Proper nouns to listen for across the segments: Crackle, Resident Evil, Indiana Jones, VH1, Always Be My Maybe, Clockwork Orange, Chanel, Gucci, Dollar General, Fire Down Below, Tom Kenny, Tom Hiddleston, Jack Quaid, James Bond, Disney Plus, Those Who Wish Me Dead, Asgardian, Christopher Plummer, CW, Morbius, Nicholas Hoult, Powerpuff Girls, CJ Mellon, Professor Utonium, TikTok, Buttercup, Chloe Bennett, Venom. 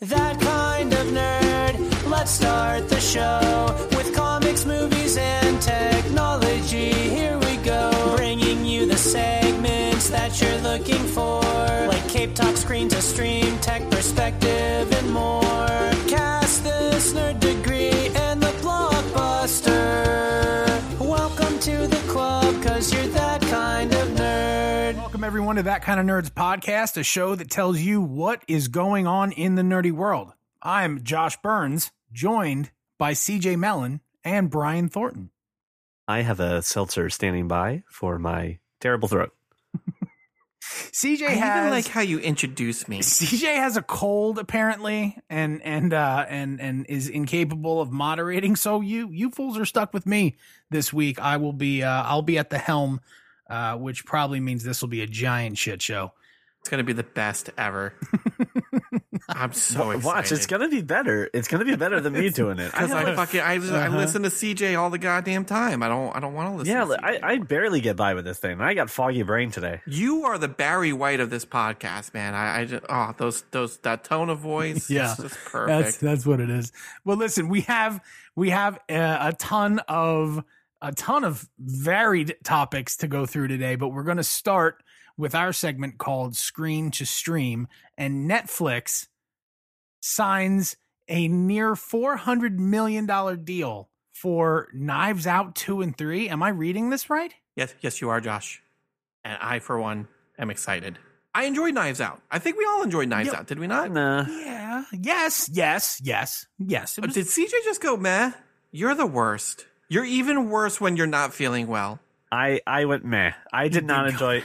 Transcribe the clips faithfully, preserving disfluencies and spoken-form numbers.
That kind of nerd, let's start the show with comics, movies, and technology. Here we go, bringing you the segments that you're looking for, like Cape Talk, Screen to Stream, Tech Perspective, and more. Cast this nerd degree and the blockbuster. Welcome to the club, cause you're that kind of nerd. Welcome everyone to That Kind of Nerds podcast, a show that tells you what is going on in the nerdy world. I'm Josh Burns, joined by C J Mellon and Brian Thornton. I have a seltzer standing by for my terrible throat. C J I has even like how you introduce me. C J has a cold apparently, and and uh, and and is incapable of moderating. So you you fools are stuck with me this week. I will be uh, I'll be at the helm, uh, which probably means this will be a giant shit show. It's gonna be the best ever. I'm so excited. Watch, it's gonna be better. It's gonna be better than me doing it. Because I, I fucking I, uh-huh. I listen to C J all the goddamn time. I don't I don't want to listen. Yeah, to I, I barely get by with this thing. I got foggy brain today. You are the Barry White of this podcast, man. I, I just, oh those those that tone of voice. Yeah, is just perfect. That's that's what it is. Well, listen, we have we have a, a ton of a ton of varied topics to go through today, but we're gonna start with our segment called Screen to Stream, and Netflix signs a near four hundred million dollars deal for Knives Out two and three. Am I reading this right? Yes, yes, you are, Josh. And I, for one, am excited. I enjoyed Knives Out. I think we all enjoyed Knives yeah. Out, did we not? Nah. Yeah. Yes, yes, yes, yes. Was- did C J just go, meh? You're the worst. You're even worse when you're not feeling well. I, I went meh. I did not enjoy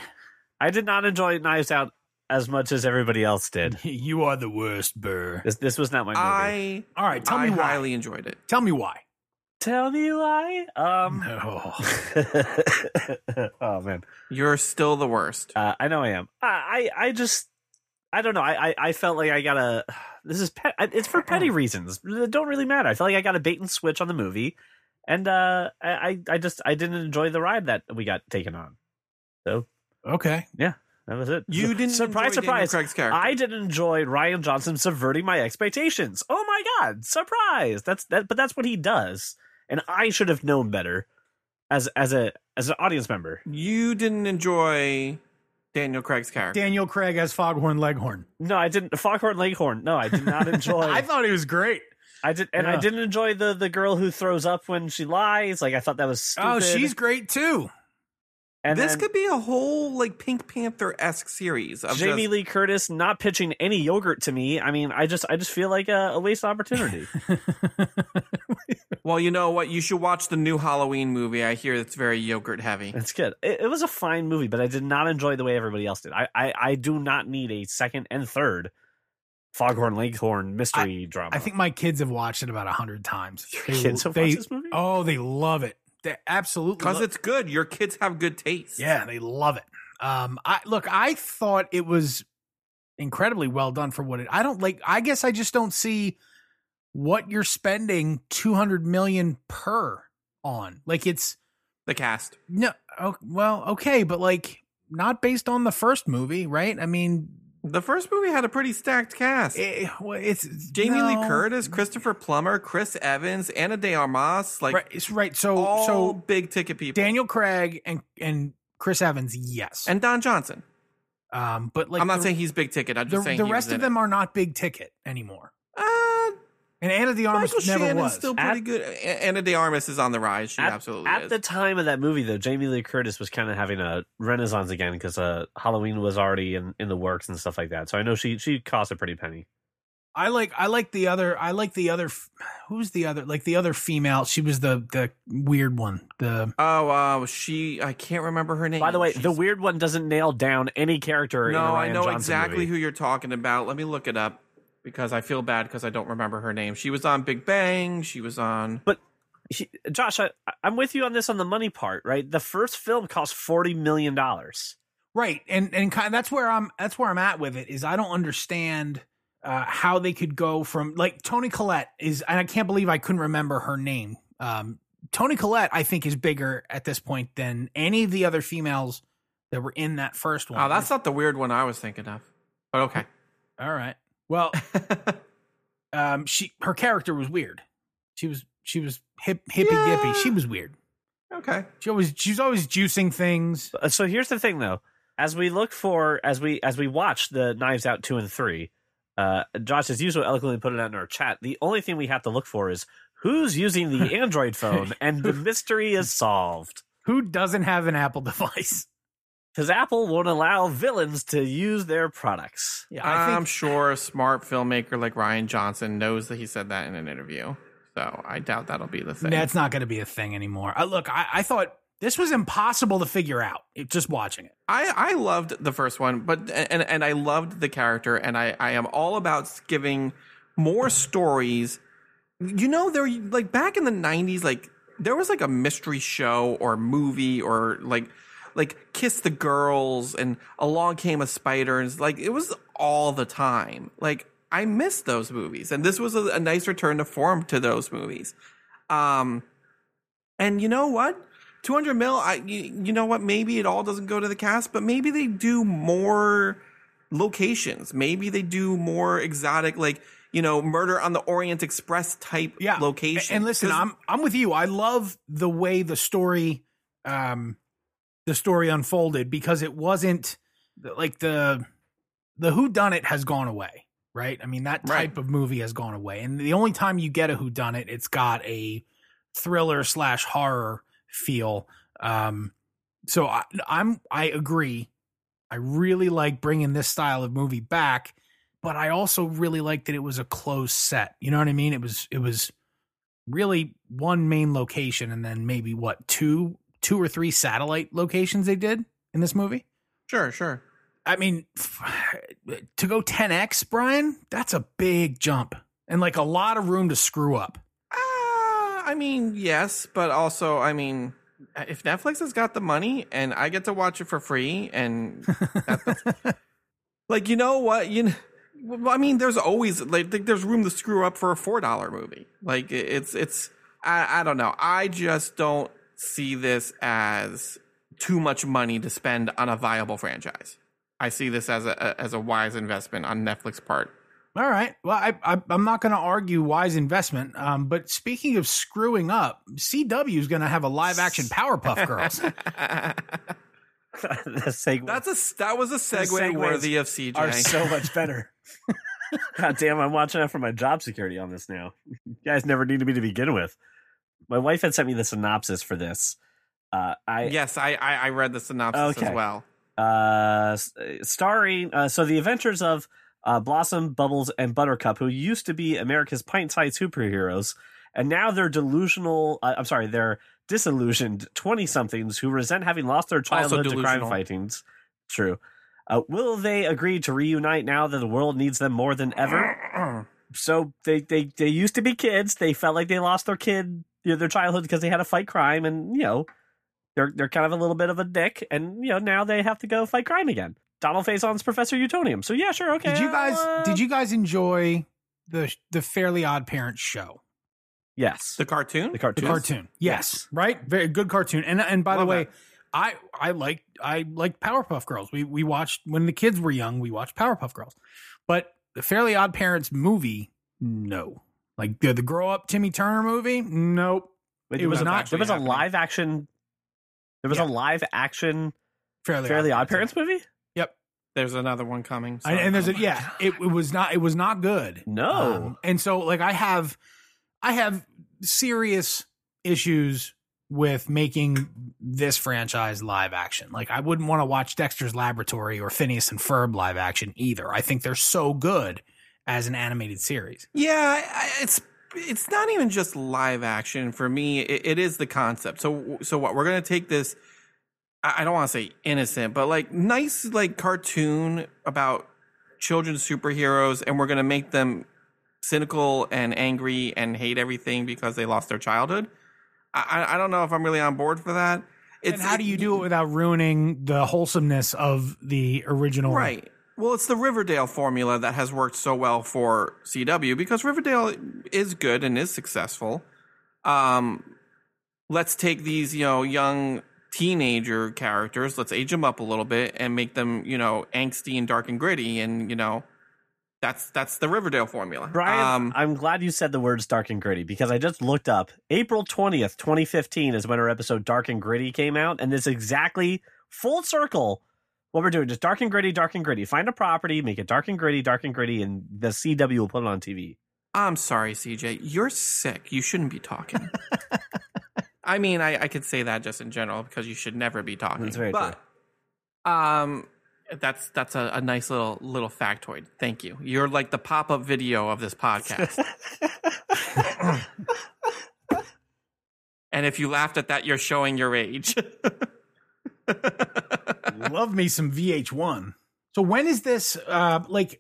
I did not enjoy Knives Out as much as everybody else did. You are the worst, Burr. This, this was not my movie. I, All right, tell I me why. I highly enjoyed it. Tell me why. Tell me why? Um, no. Oh, man. You're still the worst. Uh, I know I am. I, I, I just, I don't know. I, I, I felt like I got a, this is, pet, it's for petty reasons. It don't really matter. I felt like I got a bait and switch on the movie. And uh, I, I just, I didn't enjoy the ride that we got taken on. So. Okay. Yeah, that was it. You didn't surprise, surprise. I didn't enjoy Rian Johnson subverting my expectations. Oh my god, surprise! That's that, but that's what he does, and I should have known better as as a as an audience member. You didn't enjoy Daniel Craig's character. Daniel Craig as Foghorn Leghorn. No, I didn't. Foghorn Leghorn. No, I did not enjoy. I thought he was great. I did, and yeah. I didn't enjoy the the girl who throws up when she lies. Like I thought that was stupid. Oh, she's great too. And this then, could be a whole like Pink Panther-esque series of Jamie just, Lee Curtis not pitching any yogurt to me. I mean, I just I just feel like a, a waste of opportunity. Well, you know what? You should watch the new Halloween movie. I hear it's very yogurt heavy. It's good. It, it was a fine movie, but I did not enjoy the way everybody else did. I I, I do not need a second and third Foghorn Leghorn mystery I, drama. I think my kids have watched it about a hundred times. Your they, kids have they, watched this movie? Oh, they love it. They absolutely because lo- it's good. Your kids have good taste. Yeah, they love it. Um, I look. I thought it was incredibly well done for what it. I don't like. I guess I just don't see what you're spending two hundred million per on. Like it's the cast. No. Oh, well, okay, but like not based on the first movie, right? I mean, the first movie had a pretty stacked cast. It, well, it's Jamie no. Lee Curtis, Christopher Plummer, Chris Evans, Ana de Armas, like right, right. So all so big ticket people. Daniel Craig and and Chris Evans, yes, and Don Johnson. Um, but like I'm not the, saying he's big ticket. I'm just the, saying the he rest was of them it. Are not big ticket anymore. Uh, and Ana de Armas Michael never Shannon's was. Still pretty at, good. Ana de Armas is on the rise. She at, absolutely at is. The time of that movie though. Jamie Lee Curtis was kind of having a renaissance again because uh, Halloween was already in, in the works and stuff like that. So I know she she cost a pretty penny. I like I like the other I like the other who's the other like the other female. She was the the weird one. The oh uh, she I can't remember her name. By the way, She's, the weird one doesn't nail down any character. No, in the Rian I know Johnson exactly movie. Who you're talking about. Let me look it up. Because I feel bad because I don't remember her name. She was on Big Bang. She was on. But she, Josh, I, I'm with you on this on the money part, right? The first film cost forty million dollars. Right. And and kind of, that's where I'm that's where I'm at with it is I don't understand uh, how they could go from like Toni Collette is. And I can't believe I couldn't remember her name. Um, Toni Collette, I think, is bigger at this point than any of the other females that were in that first one. Oh, that's not the weird one I was thinking of. But OK. All right. Well, um, she her character was weird. She was she was hip, hippy yeah. dippy. She was weird. Okay. She always she's always juicing things. So here's the thing, though. As we look for as we as we watch the Knives Out two and three, uh, Josh as usual eloquently put it out in our chat. The only thing we have to look for is who's using the Android phone, and the mystery is solved. Who doesn't have an Apple device? Because Apple won't allow villains to use their products. Yeah, I think- I'm sure a smart filmmaker like Rian Johnson knows that he said that in an interview. So I doubt that'll be the thing. That's not going to be a thing anymore. I, look, I, I thought this was impossible to figure out just watching it. I, I loved the first one, but and and I loved the character, and I, I am all about giving more stories. You know, there like back in the nineties, like there was like a mystery show or movie or like. Like Kiss the Girls and Along Came a Spider, and like it was all the time. Like I miss those movies, and this was a, a nice return to form to those movies. Um, and you know what, two hundred mil. I you, you know what? Maybe it all doesn't go to the cast, but maybe they do more locations. Maybe they do more exotic, like you know, Murder on the Orient Express type yeah. locations. And, and listen, I'm I'm with you. I love the way the story. Um, The story unfolded because it wasn't like the the whodunit has gone away, right? I mean, that type right. of movie has gone away, and the only time you get a whodunit, it's got a thriller slash horror feel. Um, so I, I'm I agree. I really like bringing this style of movie back, but I also really like that it was a closed set. You know what I mean? It was it was really one main location, and then maybe what two. two or three satellite locations they did in this movie. Sure, sure. I mean, to go ten X, Brian, that's a big jump and like a lot of room to screw up. Uh, I mean, yes, but also, I mean, if Netflix has got the money and I get to watch it for free and that, like, you know what, you know, I mean, there's always like there's room to screw up for a four dollar movie. Like it's, it's, I, I don't know. I just don't, see this as too much money to spend on a viable franchise. I see this as a as a wise investment on Netflix's part. All right. Well, I, I I'm not going to argue wise investment. Um, but speaking of screwing up, C W is going to have a live action Powerpuff Girls. segue. That's a that was a segue worthy of C J. Are so much better. God damn! I'm watching out for my job security on this now. You guys never needed me to begin with. My wife had sent me the synopsis for this. Uh, I Yes, I, I, I read the synopsis okay. as well. Uh, starring, uh, so the adventures of uh, Blossom, Bubbles, and Buttercup, who used to be America's pint-sized superheroes, and now they're delusional, uh, I'm sorry, they're disillusioned twenty-somethings who resent having lost their childhood to crime fightings. True. Uh, will they agree to reunite now that the world needs them more than ever? So they, they, they used to be kids. They felt like they lost their kid. You know, their childhood because they had to fight crime, and you know they're they're kind of a little bit of a dick, and you know now they have to go fight crime again. Donald Faison's Professor Utonium. So yeah, sure, okay. Did you guys uh, did you guys enjoy the the Fairly OddParents show? Yes, the cartoon, the cartoon, the cartoon. Yes, yes. Right, very good cartoon. And and by Love the way, that. I I like I like Powerpuff Girls. We we watched when the kids were young. We watched Powerpuff Girls, but the Fairly OddParents movie, no. Like the, the grow up Timmy Turner movie? Nope. It, it was not. There was happening. a live action. There was yeah. a live action Fairly, Fairly Odd Parents movie. Yep. The's another one coming. So. I, and there's oh a yeah. It, it was not. It was not good. No. Um, and so like I have, I have serious issues with making this franchise live action. Like I wouldn't want to watch Dexter's Laboratory or Phineas and Ferb live action either. I think they're so good. As an animated series. Yeah, it's it's not even just live action. For me, it, it is the concept. So so what, we're going to take this, I don't want to say innocent, but like nice like cartoon about children superheroes, and we're going to make them cynical and angry and hate everything because they lost their childhood. I, I don't know if I'm really on board for that. It's, and how do you do it without ruining the wholesomeness of the original? Right. Well, it's the Riverdale formula that has worked so well for C W because Riverdale is good and is successful. Um, let's take these, you know, young teenager characters, let's age them up a little bit and make them, you know, angsty and dark and gritty and, you know, That's that's the Riverdale formula. Brian, um, I'm glad you said the words dark and gritty, because I just looked up. April twentieth, twenty fifteen is when our episode Dark and Gritty came out. And it's exactly full circle what we're doing. Just dark and gritty, dark and gritty. Find a property, make it dark and gritty, dark and gritty, and the C W will put it on T V. I'm sorry, C J. You're sick. You shouldn't be talking. I mean, I, I could say that just in general, because you should never be talking. That's very but, true. Um... That's that's a, a nice little little factoid. Thank you. You're like the pop-up video of this podcast. And if you laughed at that, you're showing your age. Love me some V H one. So when is this? Uh, like,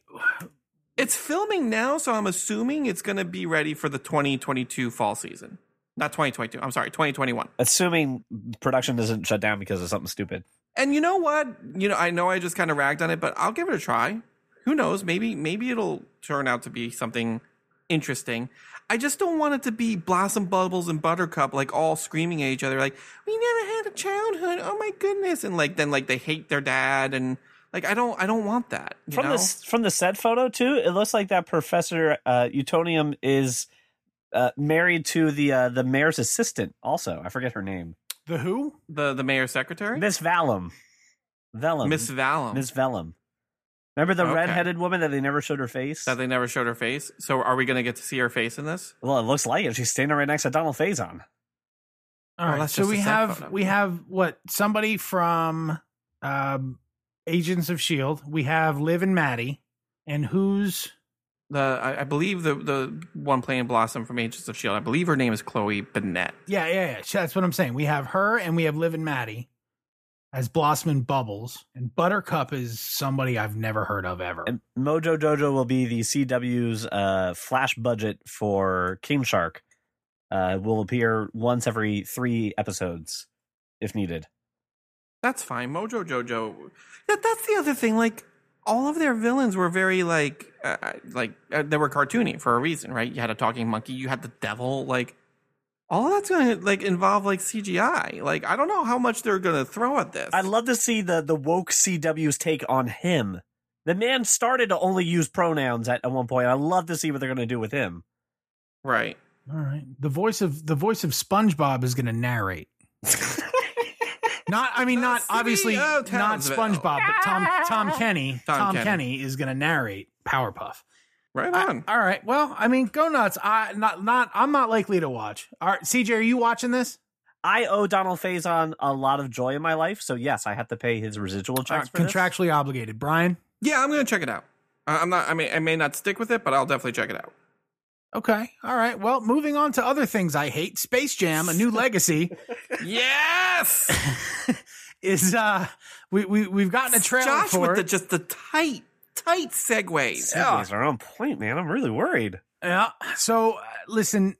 it's filming now, so I'm assuming it's going to be ready for the twenty twenty-two fall season. Not twenty twenty-two. I'm sorry, twenty twenty-one. Assuming production doesn't shut down because of something stupid. And you know what? You know, I know I just kind of ragged on it, but I'll give it a try. Who knows? Maybe maybe it'll turn out to be something interesting. I just don't want it to be Blossom, Bubbles, and Buttercup, like, all screaming at each other, like, we never had a childhood. Oh, my goodness. And, like, then, like, they hate their dad. And, like, I don't I don't want that. You from, know? The, from the set photo, too, it looks like that Professor uh, Utonium is uh, married to the uh, the mayor's assistant also. I forget her name. The who? The the mayor's secretary? Miss Bellum. Vellum. Miss Bellum. Miss Bellum. Remember the okay. redheaded woman that they never showed her face? That they never showed her face? So are we going to get to see her face in this? Well, it looks like it. She's standing right next to Donald Faison. All right. Oh, so we have, we have, what, somebody from um, Agents of Shield. We have Liv and Maddie. And who's... The I, I believe the the one playing Blossom from Agents of Shield. I believe her name is Chloe Bennett. Yeah, yeah, yeah. That's what I'm saying. We have her and we have Liv and Maddie as Blossom and Bubbles. And Buttercup is somebody I've never heard of ever. And Mojo Jojo will be the C W's uh, flash budget for King Shark. Uh, will appear once every three episodes if needed. That's fine. Mojo Jojo. That, that's the other thing. Like, all of their villains were very like. Uh, like uh, they were cartoony for a reason, right? You had a talking monkey, you had the devil, like all that's going to like involve like C G I. Like I don't know how much they're going to throw at this. I'd love to see the the woke C W's take on him. The man started to only use pronouns at, at one point. I'd love to see what they're going to do with him. Right. All right. The voice of the voice of SpongeBob is going to narrate. Not I mean not obviously not SpongeBob, but Tom Tom Kenny Tom, Tom Kenny. Kenny is going to narrate Powerpuff. Right on. I, all right. Well, I mean, go nuts. I not not. I'm not likely to watch. All right, C J, are you watching this? I owe Donald Faison a lot of joy in my life, so yes, I have to pay his residual checks. Right, for contractually this. Obligated, Brian. Yeah, I'm going to check it out. I'm not. I mean, I may not stick with it, but I'll definitely check it out. Okay. All right. Well, moving on to other things I hate. Space Jam: A New Legacy. Yes. Is uh, we we we've gotten a trailer Josh for with it. The, just the tight. Tight segues. Segues are on point, man. I'm really worried. Yeah. So uh, listen,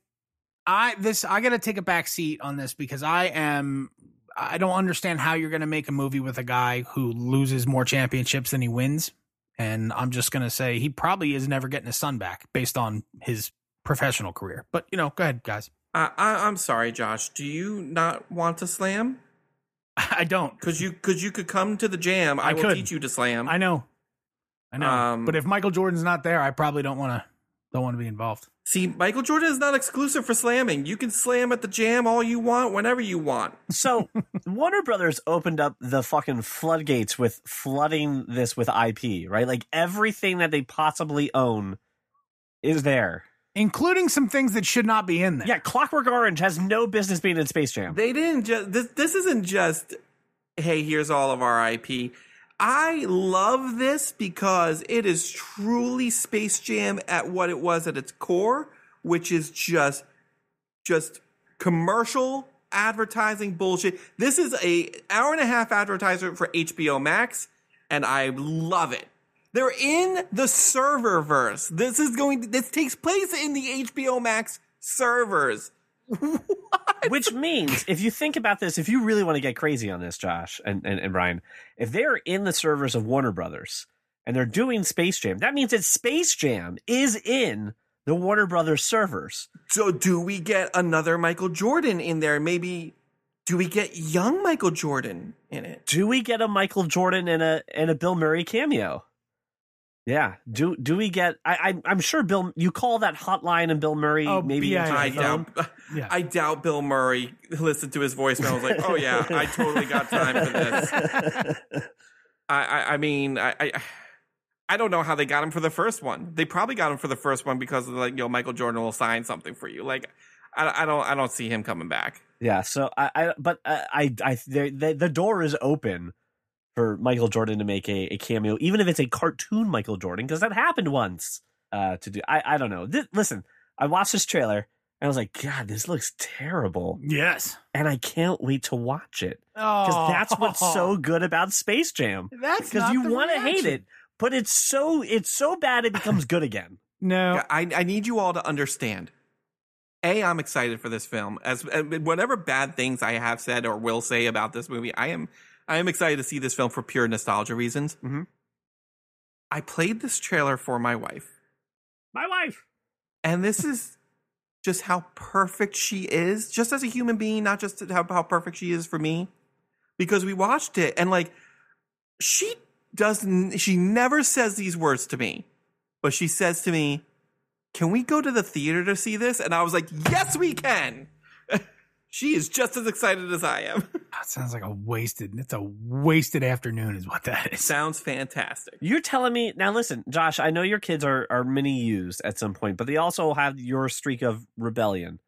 I this I got to take a back seat on this because I am I don't understand how you're going to make a movie with a guy who loses more championships than he wins, and I'm just going to say he probably is never getting his son back based on his professional career. But you know, go ahead, guys. Uh, I, I'm sorry, Josh. Do you not want to slam? I don't, because you because you could come to the jam. I, I will could. teach you to slam. I know. I know, um, but if Michael Jordan's not there, I probably don't want to don't want to be involved. See, Michael Jordan is not exclusive for slamming. You can slam at the jam all you want, whenever you want. So Warner Brothers opened up the fucking floodgates with flooding this with I P, right? Like everything that they possibly own is there. Including some things that should not be in there. Yeah, Clockwork Orange has no business being in Space Jam. They didn't just, this, this isn't just, hey, here's all of our I P. I love this because it is truly Space Jam at what it was at its core, which is just just commercial advertising bullshit. This is a hour and a half advertiser for H B O Max, and I love it. They're in the serververse. This is going to, this takes place in the H B O Max servers. What? Which means, if you think about this, if you really want to get crazy on this, Josh and, and, and Brian, if they're in the servers of Warner Brothers and they're doing Space Jam, that means that Space Jam is in the Warner Brothers servers. So do we get another Michael Jordan in there? Maybe do we get young Michael Jordan in it? Do we get a Michael Jordan and a and a Bill Murray cameo? Yeah. Do do we get? I, I I'm sure Bill. You call that hotline and Bill Murray. Oh, maybe yeah, I doubt. Yeah. I doubt Bill Murray listened to his voicemail. I was like, oh yeah, I totally got time for this. I, I I mean I. I I don't know how they got him for the first one. They probably got him for the first one because of like, you know, Michael Jordan will sign something for you. Like, I, I don't, I don't see him coming back. Yeah. So I, I but I, I, they, they, the door is open for Michael Jordan to make a, a cameo, even if it's a cartoon Michael Jordan, because that happened once. Uh, to do, I, I don't know. This, listen, I watched this trailer. I was like, God, this looks terrible. Yes. And I can't wait to watch it. Because oh. that's what's so good about Space Jam. That's because you want to hate it, but it's so it's so bad it becomes good again. No. I, I need you all to understand. A, I'm excited for this film. As, as whatever bad things I have said or will say about this movie, I am I am excited to see this film for pure nostalgia reasons. Mm-hmm. I played this trailer for my wife. My wife. And this is just how perfect she is, just as a human being, not just how, how perfect she is for me. Because we watched it and like she doesn't she never says these words to me, but she says to me, "Can we go to the theater to see this?" And I was like, "Yes, we can." She is just as excited as I am. That sounds like a wasted. It's a wasted afternoon, is what that is. Sounds fantastic. You're telling me now. Listen, Josh, I know your kids are are mini used at some point, but they also have your streak of rebellion.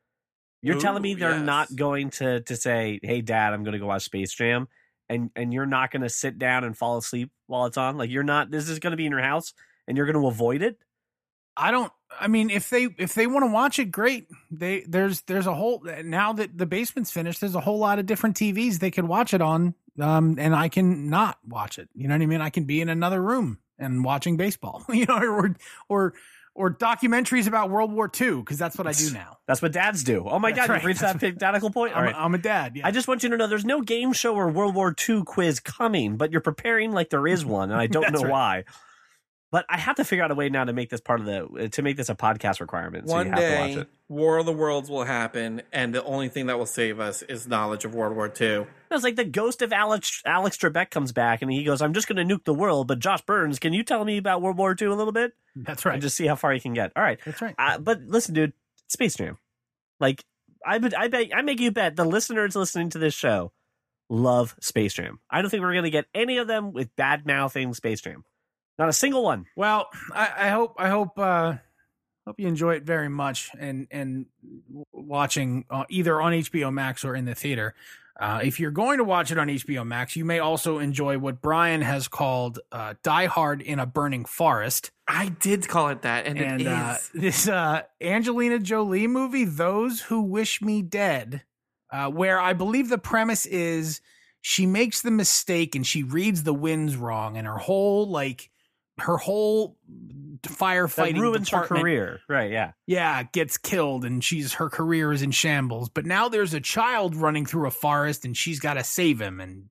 You're Ooh, telling me they're yes. not going to to say, "Hey, Dad, I'm going to go watch Space Jam." And and you're not going to sit down and fall asleep while it's on? Like, you're not, this is going to be in your house and you're going to avoid it? I don't, I mean, if they, if they want to watch it, great. They, there's, there's a whole, now that the basement's finished, there's a whole lot of different T Vs they could watch it on. Um, and I can not watch it. You know what I mean? I can be in another room and watching baseball, you know, or, or, or documentaries about World War Two, because that's what I do now. That's what dads do. Oh, my that's God, right. You've reached that identical point? All I'm, right. I'm a dad, yeah. I just want you to know there's no game show or World War Two quiz coming, but you're preparing like there is one, and I don't know right. why. But I have to figure out a way now to make this part of the – to make this a podcast requirement. So one you have day, to watch it. War of the Worlds will happen, and the only thing that will save us is knowledge of World War Two. It's like the ghost of Alex, Alex Trebek comes back, and he goes, "I'm just going to nuke the world, but Josh Burns, can you tell me about World War Two a little bit?" That's right. And just see how far you can get. All right. That's right. Uh, but listen, dude, Space Jam. Like, I bet, I bet, I make you bet the listeners listening to this show love Space Jam. I don't think we're going to get any of them with bad mouthing Space Jam. Not a single one. Well, I, I hope, I hope, uh, hope you enjoy it very much, and and watching uh, either on H B O Max or in the theater. Uh, if you're going to watch it on H B O Max, you may also enjoy what Brian has called uh, Die Hard in a Burning Forest. I did call it that, and, and it uh, is. This uh, Angelina Jolie movie, Those Who Wish Me Dead, uh, where I believe the premise is she makes the mistake and she reads the winds wrong, and her whole, like, her whole firefighting ruins her career, right? Yeah, yeah, gets killed, and she's her career is in shambles. But now there's a child running through a forest, and she's got to save him, and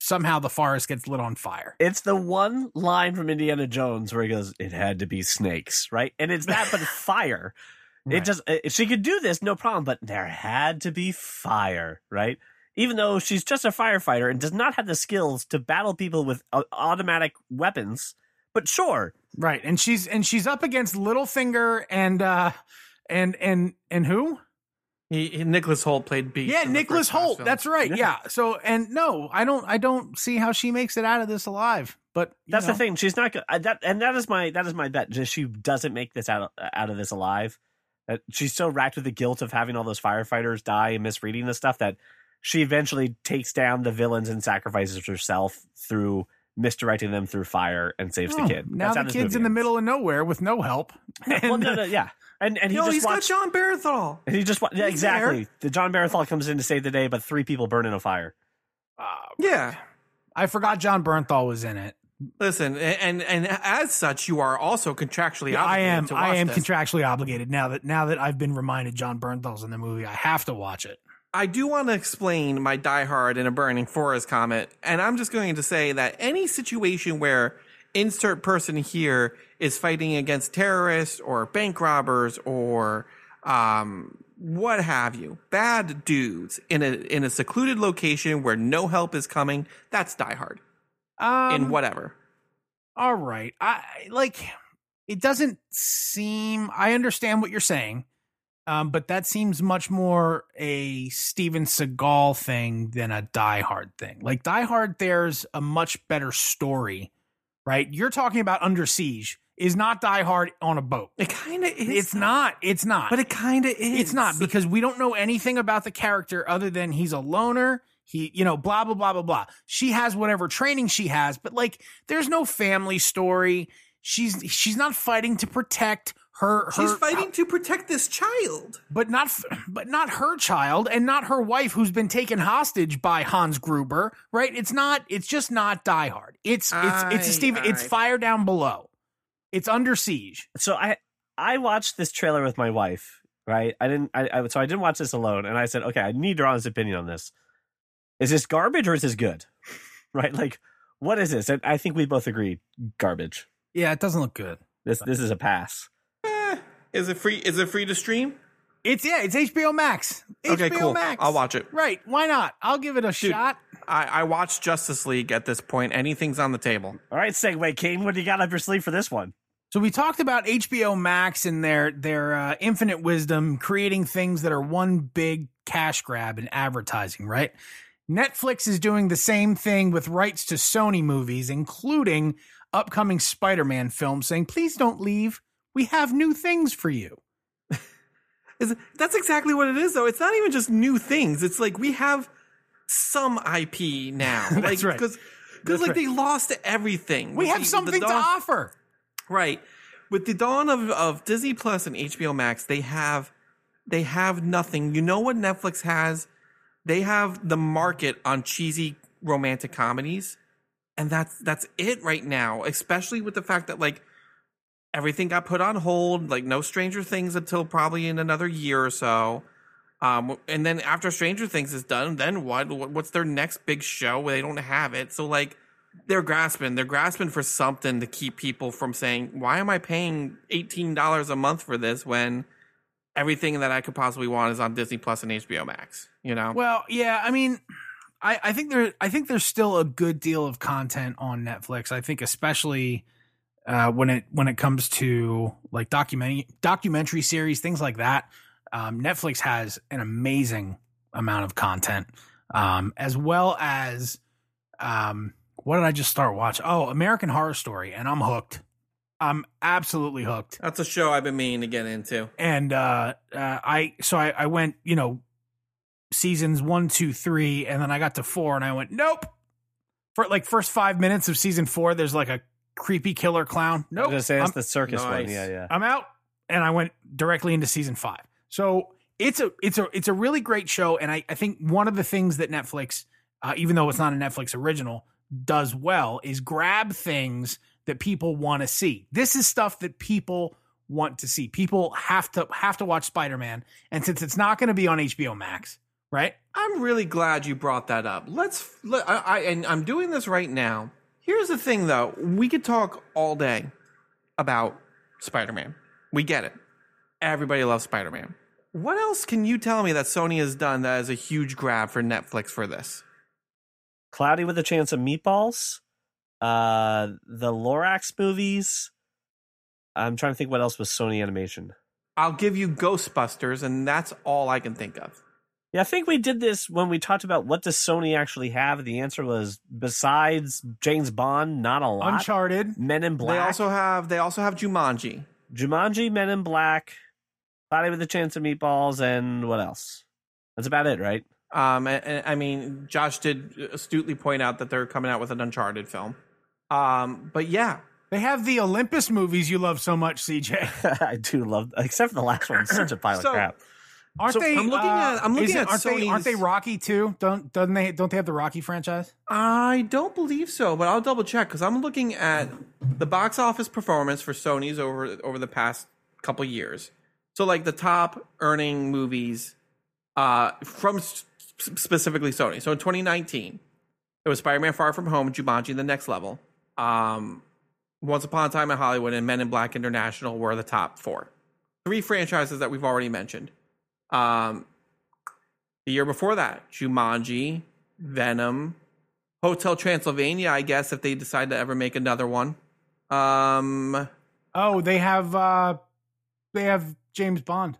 somehow the forest gets lit on fire. It's the one line from Indiana Jones where he goes, "It had to be snakes," right? And it's that, but fire. It right. just if she could do this, no problem. But there had to be fire, right? Even though she's just a firefighter and does not have the skills to battle people with automatic weapons. But sure. Right. And she's and she's up against Littlefinger and uh and and and who? He, he Nicholas Hoult played Beast. Yeah, Nicholas Hoult. That's right. Yeah. yeah. So and no, I don't I don't see how she makes it out of this alive. But that's know. the thing. She's not good. That and that is my that is my bet. She doesn't make this out of, out of this alive. She's so racked with the guilt of having all those firefighters die and misreading the stuff that she eventually takes down the villains and sacrifices herself through misdirecting them through fire and saves oh, the kid. Now the kid's in the middle of nowhere with no help. And, well, no, no, yeah, and and he no, just he's watched, got John Barenthal. And he just yeah, he's exactly there. The John Barenthal comes in to save the day, but three people burn in a fire. Uh, yeah, I forgot John Barenthal was in it. Listen, and and as such, you are also contractually yeah, obligated. I am. To watch I am this. contractually obligated now that now that I've been reminded John Barenthal's in the movie. I have to watch it. I do want to explain my Die Hard in a Burning Forest comment, and I'm just going to say that any situation where insert person here is fighting against terrorists or bank robbers or um, what have you, bad dudes in a in a secluded location where no help is coming, that's Die Hard. Um, in whatever. all right. I like, it doesn't seem, I understand what you're saying. Um, but that seems much more a Steven Seagal thing than a Die Hard thing. Like Die Hard, there's a much better story, right? You're talking about Under Siege is not Die Hard on a boat. It kind of is. It's not. It's not. But it kind of is. It's not, because we don't know anything about the character other than he's a loner. He, you know, blah, blah, blah, blah, blah. She has whatever training she has, but like there's no family story. She's she's not fighting to protect Her, her, she's fighting to protect this child, but not, but not her child, and not her wife, who's been taken hostage by Hans Gruber. Right? It's not. It's just not Die Hard. It's I, it's it's a Steven. It's right. Fire Down Below. It's Under Siege. So I I watched this trailer with my wife. Right? I didn't. I, I so I didn't watch this alone, and I said, okay, I need your honest opinion on this. Is this garbage or is this good? Right? Like, what is this? And I think we both agree, garbage. Yeah, it doesn't look good. This this is a pass. Is it free? Is it free to stream? It's yeah. It's H B O Max. Okay, H B O cool. Max. I'll watch it. Right? Why not? I'll give it a Dude, shot. I, I watched Justice League at this point. Anything's on the table. All right, Segway King. What do you got up your sleeve for this one? So we talked about H B O Max and their their uh, infinite wisdom, creating things that are one big cash grab in advertising. Right? Netflix is doing the same thing with rights to Sony movies, including upcoming Spider-Man films, saying, "Please don't leave. We have new things for you." That's exactly what it is, though. It's not even just new things. It's like we have some I P now. That's like, right. Because like right. they lost everything. We have the, something the dawn, to offer. Right. With the dawn of, of Disney Plus and H B O Max, they have they have nothing. You know what Netflix has? They have the market on cheesy romantic comedies. And that's that's it right now, especially with the fact that like everything got put on hold, like no Stranger Things until probably in another year or so. Um, and then after Stranger Things is done, then what? What's their next big show? They don't have it. So like they're grasping. They're grasping for something to keep people from saying, why am I paying eighteen dollars a month for this when everything that I could possibly want is on Disney Plus and H B O Max? You know? Well, yeah, I mean, I, I think there, I think there's still a good deal of content on Netflix. I think especially... Uh, when it when it comes to like documentary documentary series, things like that, um, Netflix has an amazing amount of content, um, as well as um, what did I just start watching? Oh, American Horror Story, and I'm hooked. I'm absolutely hooked. That's a show I've been meaning to get into, and uh, uh, I so I, I went, you know, seasons one, two, three, and then I got to four, and I went nope. For like first five minutes of season four, there's like a creepy killer clown. No, nope. I was gonna say that's the circus nice. one. Yeah, yeah. I'm out, and I went directly into season five. So it's a it's a it's a really great show, and I, I think one of the things that Netflix, uh, even though it's not a Netflix original, does well is grab things that people want to see. This is stuff that people want to see. People have to have to watch Spider-Man, and since it's not going to be on H B O Max, right? I'm really glad you brought that up. Let's. Let, I, I and I'm doing this right now. Here's the thing, though. We could talk all day about Spider-Man. We get it. Everybody loves Spider-Man. What else can you tell me that Sony has done that is a huge grab for Netflix for this? Cloudy with a Chance of Meatballs. Uh, the Lorax movies. I'm trying to think what else was Sony Animation. I'll give you Ghostbusters, and that's all I can think of. Yeah, I think we did this when we talked about what does Sony actually have. The answer was, besides James Bond, not a lot. Uncharted, Men in Black. They also have they also have Jumanji, Jumanji, Men in Black, Cloudy with a Chance of Meatballs, and what else? That's about it, right? Um, I, I mean, Josh did astutely point out that they're coming out with an Uncharted film. Um, but yeah, they have the Olympus movies you love so much, C J. I do love, except for the last one, such a pile of so, crap. Aren't so they? I'm looking uh, at. I'm looking it, at. Aren't Sony's... they? Aren't they Rocky too? Don't don't they? Don't they have the Rocky franchise? I don't believe so, but I'll double check because I'm looking at the box office performance for Sony's over over the past couple years. So like the top earning movies uh, from s- specifically Sony. So in twenty nineteen, it was Spider-Man: Far From Home, Jumanji: The Next Level, um, Once Upon a Time in Hollywood, and Men in Black International were the top four. Three franchises that we've already mentioned. Um, the year before that, Jumanji, Venom, Hotel Transylvania, I guess, if they decide to ever make another one. Um. Oh, they have uh, they have James Bond.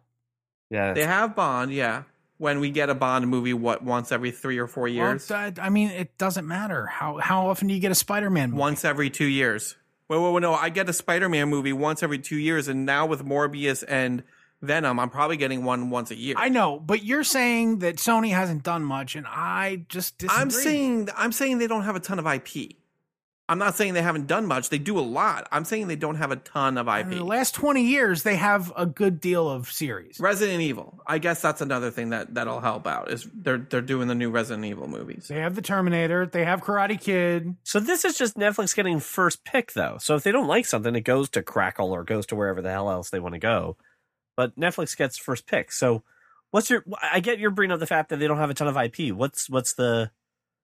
Yeah, they have Bond. Yeah, when we get a Bond movie, what once every three or four years? Well, I mean, it doesn't matter how how often do you get a Spider-Man movie? Once every two years. Well, well, no, I get a Spider-Man movie once every two years, and now with Morbius and Venom, I'm probably getting one once a year. I know, but you're saying that Sony hasn't done much, and I just disagree. I'm saying I'm saying they don't have a ton of I P. I'm not saying they haven't done much. They do a lot. I'm saying they don't have a ton of I P. In the last twenty years, they have a good deal of series. Resident Evil. I guess that's another thing that, that'll help out, is they're they're doing the new Resident Evil movies. They have The Terminator. They have Karate Kid. So this is just Netflix getting first pick, though. So if they don't like something, it goes to Crackle or goes to wherever the hell else they want to go. But Netflix gets first pick. So what's your... I get your bringing up the fact that they don't have a ton of I P. What's What's the...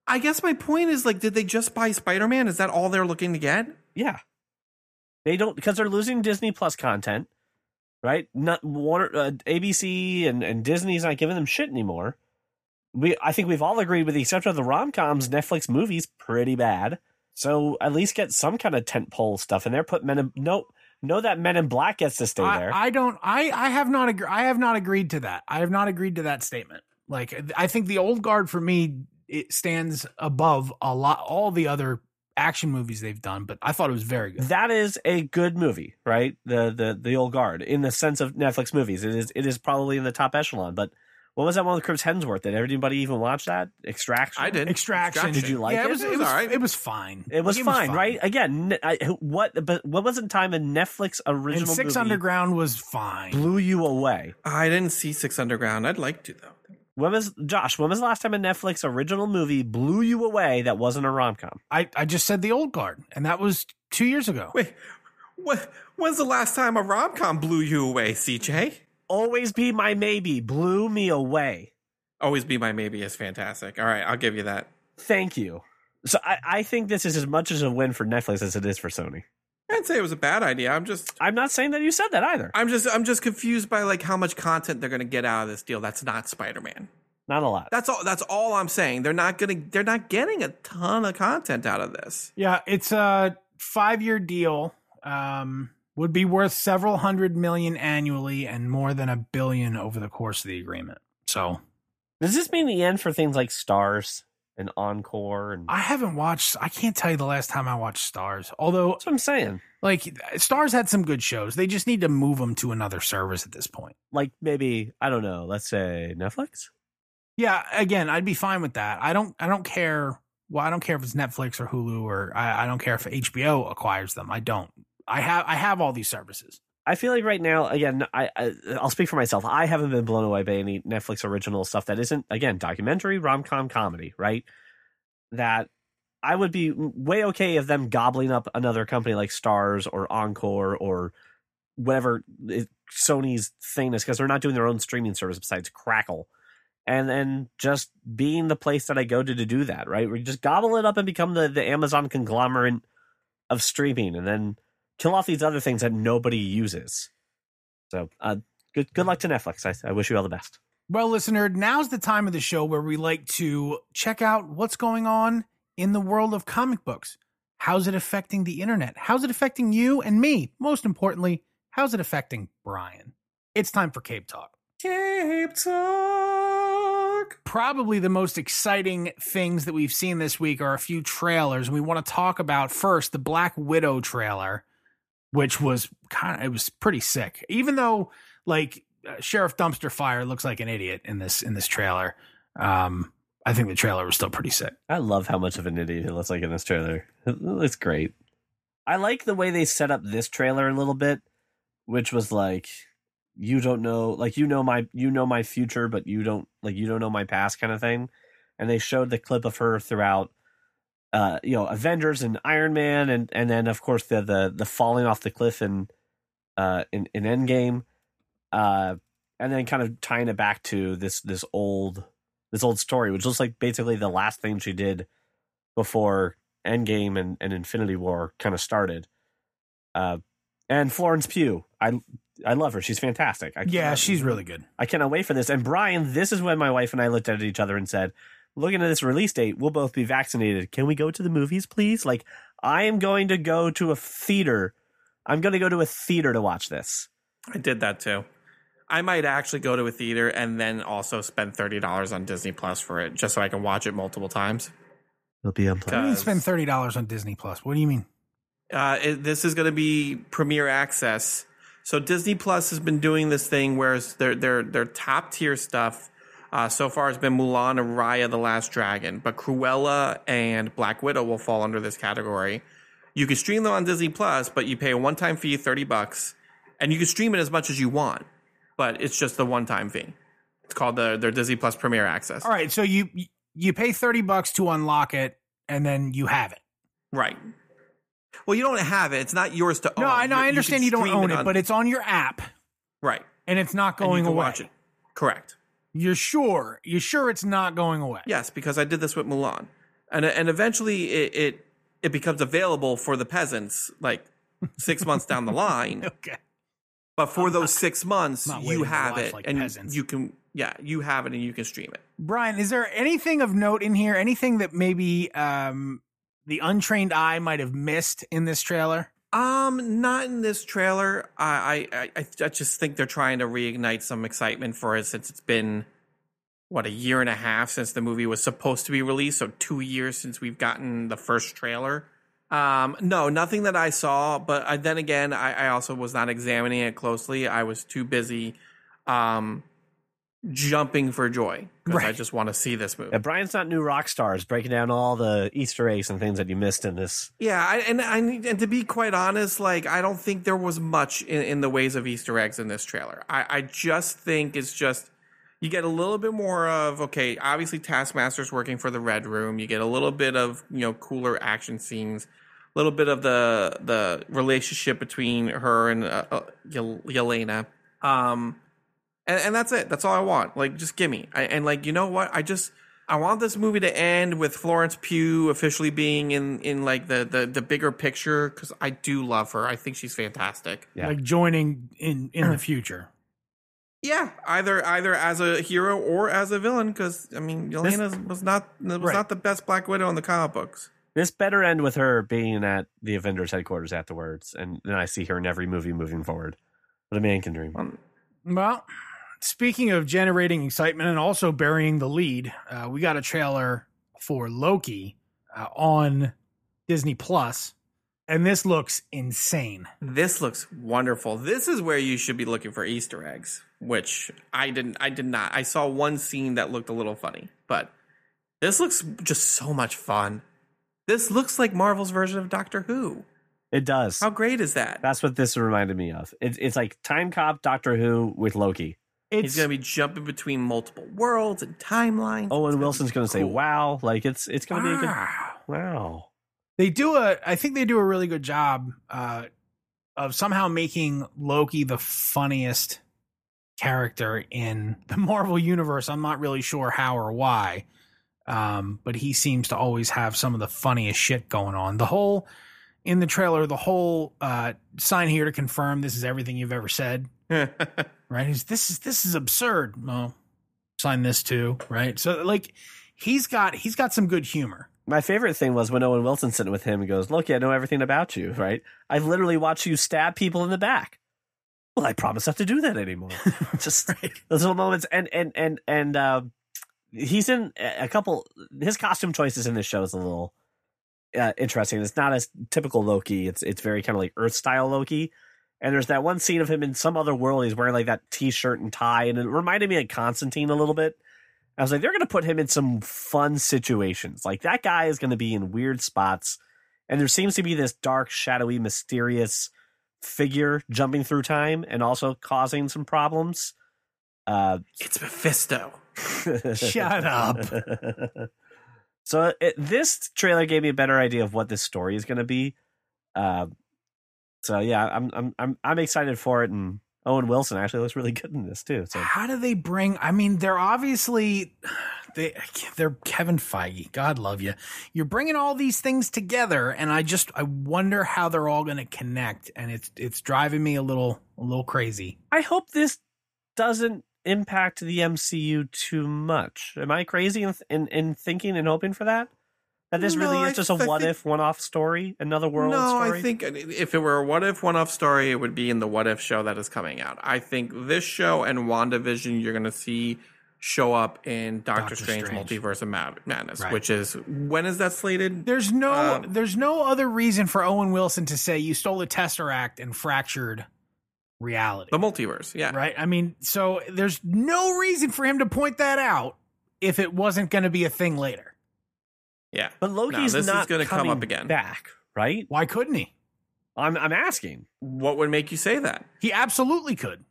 I guess my point is, like, did they just buy Spider-Man? Is that all they're looking to get? Yeah. They don't, because they're losing Disney Plus content, right? Not Warner, uh, A B C and, and Disney's not giving them shit anymore. We, I think we've all agreed, with the exception of the rom-coms, Netflix movies, pretty bad. So at least get some kind of tentpole stuff in there. Put Men in, no, know that Men in Black gets to stay I, there. I don't, I, I have not, ag- I have not agreed to that. I have not agreed to that statement. Like, I think The Old Guard for me, it stands above a lot, all the other action movies they've done, but I thought it was very good. That is a good movie, right? The the the Old Guard, in the sense of Netflix movies, it is it is probably in the top echelon. But what was that one with Chris Hemsworth? Did everybody even watch that? Extraction. I did. Extraction. Extraction. Did you like yeah, it? It was, it was, it was all right. It was fine. It was, it fine, was fine, right? Again, I, what? But what wasn't time a Netflix original? And Six movie Underground was fine. Blew you away. I didn't see Six Underground. I'd like to though. When was Josh? When was the last time a Netflix original movie blew you away that wasn't a rom-com? I, I just said The Old Guard, and that was two years ago. Wait, what? When's the last time a rom-com blew you away, C J? Always Be My Maybe blew me away. Always Be My Maybe is fantastic. All right, I'll give you that. Thank you. So I, I think this is as much as a win for Netflix as it is for Sony. I didn't say it was a bad idea. I'm just. I'm not saying that you said that either. I'm just. I'm just confused by like how much content they're going to get out of this deal. That's not Spider-Man. Not a lot. That's all. That's all I'm saying. They're not going to. They're not getting a ton of content out of this. Yeah, it's a five-year deal. Um, would be worth several hundred million annually and more than a billion over the course of the agreement. So, does this mean the end for things like Starz? And Encore, and I haven't watched. I can't tell you the last time I watched Starz. Although that's what I'm saying, like Starz had some good shows. They just need to move them to another service at this point. Like maybe I don't know. Let's say Netflix. Yeah, again, I'd be fine with that. I don't. I don't care. Well, I don't care if it's Netflix or Hulu or I, I don't care if H B O acquires them. I don't. I have. I have all these services. I feel like right now, again, I, I I'll speak for myself. I haven't been blown away by any Netflix original stuff that isn't, again, documentary, rom-com, comedy, right? That I would be way okay if them gobbling up another company like Starz or Encore or whatever it, Sony's thing is, because they're not doing their own streaming service besides Crackle, and and just being the place that I go to to do that, right? We just gobble it up and become the the Amazon conglomerate of streaming, and then kill off these other things that nobody uses. So uh, good good luck to Netflix. I, I wish you all the best. Well, listener, now's the time of the show where we like to check out what's going on in the world of comic books. How's it affecting the internet? How's it affecting you and me? Most importantly, how's it affecting Brian? It's time for Cape Talk. Cape Talk! Probably the most exciting things that we've seen this week are a few trailers. We want to talk about first the Black Widow trailer, which was kind of, it was pretty sick. Even though, like, uh, Sheriff Dumpster Fire looks like an idiot in this in this trailer, um, I think the trailer was still pretty sick. I love how much of an idiot it looks like in this trailer. It's great. I like the way they set up this trailer a little bit, which was like, you don't know, like, you know my you know my future, but you don't like you don't know my past kind of thing. And they showed the clip of her throughout. Uh, you know, Avengers and Iron Man, and, and then of course the the the falling off the cliff in uh in, in Endgame, uh, and then kind of tying it back to this this old this old story, which looks like basically the last thing she did before Endgame and, and Infinity War kind of started. Uh, and Florence Pugh, I I love her; she's fantastic. I yeah, she's really good. I cannot wait for this. And Brian, this is when my wife and I looked at each other and said, looking at this release date, we'll both be vaccinated. Can we go to the movies, please? Like, I am going to go to a theater. I'm going to go to a theater to watch this. I did that too. I might actually go to a theater and then also spend thirty dollars on Disney Plus for it, just so I can watch it multiple times. It'll be on Plus. You mean spend thirty dollars on Disney Plus? What do you mean? Uh, it, this is going to be Premier Access. So Disney Plus has been doing this thing where their their their top tier stuff uh, so far has been Mulan and Raya the Last Dragon, but Cruella and Black Widow will fall under this category. You can stream them on Disney Plus, but you pay a one time fee, thirty bucks, and you can stream it as much as you want, but it's just the one time fee. It's called the their Disney Plus Premier Access. All right, so you you pay thirty bucks to unlock it, and then you have it. Right. Well, you don't have it. It's not yours to own. No, I, know, I understand you, you don't own it, it on, but it's on your app. Right. And it's not going and you can away. Watch it. Correct. You're sure? You're sure it's not going away? Yes, because I did this with Mulan. And and eventually it it, it becomes available for the peasants like six months down the line. Okay. But for I'm those not, six months, you have it. Like and peasants. you can yeah, you have it and you can stream it. Brian, is there anything of note in here? Anything that maybe um the untrained eye might have missed in this trailer? Um, not in this trailer. I, I, I, I just think they're trying to reignite some excitement for it since it's been, what, a year and a half since the movie was supposed to be released, so two years since we've gotten the first trailer. Um, no, nothing that I saw, but I, then again, I, I also was not examining it closely. I was too busy um, jumping for joy. Because right. I just want to see this movie. Yeah, Brian's not new rock stars breaking down all the Easter eggs and things that you missed in this. Yeah, I, and I need, and to be quite honest, like I don't think there was much in, in the ways of Easter eggs in this trailer. I, I just think it's just you get a little bit more of okay, obviously Taskmaster's working for the Red Room. You get a little bit of you know cooler action scenes, a little bit of the the relationship between her and uh, uh, Yelena. Um, And, and that's it. That's all I want. Like, just give me. I, and like, you know what? I just I want this movie to end with Florence Pugh officially being in in like the the, the bigger picture because I do love her. I think she's fantastic. Yeah. Like joining in in the future. Yeah, either either as a hero or as a villain. Because I mean, Yelena was not was right. not the best Black Widow in the comic books. This better end with her being at the Avengers headquarters afterwards, and then I see her in every movie moving forward. But a man can dream. Um, well. Speaking of generating excitement and also burying the lead, uh, we got a trailer for Loki uh, on Disney Plus, and this looks insane. This looks wonderful. This is where you should be looking for Easter eggs, which I didn't. I did not. I saw one scene that looked a little funny, but this looks just so much fun. This looks like Marvel's version of Doctor Who. It does. How great is that? That's what this reminded me of. It, it's like Time Cop Doctor Who with Loki. It's, He's going to be jumping between multiple worlds and timelines. Owen Wilson's going to cool. say, wow. Like, it's it's going to wow. be a good... Wow. They do a... I think they do a really good job uh, of somehow making Loki the funniest character in the Marvel Universe. I'm not really sure how or why, um, but he seems to always have some of the funniest shit going on. The whole... In the trailer, the whole uh, sign here to confirm this is everything you've ever said. Right? He's, this is this is absurd. Well, sign this too, right? So like he's got he's got some good humor. My favorite thing was when Owen Wilson sitting with him and goes, "Look, I know everything about you, right? I literally watched you stab people in the back. Well, I promise not to do that anymore." Just right. Those little moments, and and and and uh, he's in a couple. His costume choices in this show is a little uh, interesting. It's not as typical Loki. It's it's very kind of like Earth style Loki. And there's that one scene of him in some other world. He's wearing like that T-shirt and tie. And it reminded me of Constantine a little bit. I was like, they're going to put him in some fun situations. Like that guy is going to be in weird spots. And there seems to be this dark, shadowy, mysterious figure jumping through time and also causing some problems. Uh, it's Mephisto. Shut up. So it, this trailer gave me a better idea of what this story is going to be. Uh, So yeah, I'm I'm I'm I'm excited for it, and Owen Wilson actually looks really good in this too. So how do they bring? I mean, they're obviously they they're Kevin Feige. God love you. You're bringing all these things together, and I just I wonder how they're all going to connect, and it's it's driving me a little a little crazy. I hope this doesn't impact the M C U too much. Am I crazy in in, in thinking and hoping for that? That this no, really is just a I what think, if one-off story, another world no, story? No, I think if it were a what if one-off story, it would be in the what if show that is coming out. I think this show and WandaVision you're going to see show up in Doctor, Doctor Strange, Strange Multiverse of Mad- Madness, right. which is, when is that slated? There's no um, there's no other reason for Owen Wilson to say you stole the Tesseract and fractured reality. The multiverse, yeah. Right? I mean, so there's no reason for him to point that out if it wasn't going to be a thing later. Yeah, but Loki's no, this not is gonna coming come up again. Back, right? Why couldn't he? I'm I'm asking. What would make you say that? He absolutely could.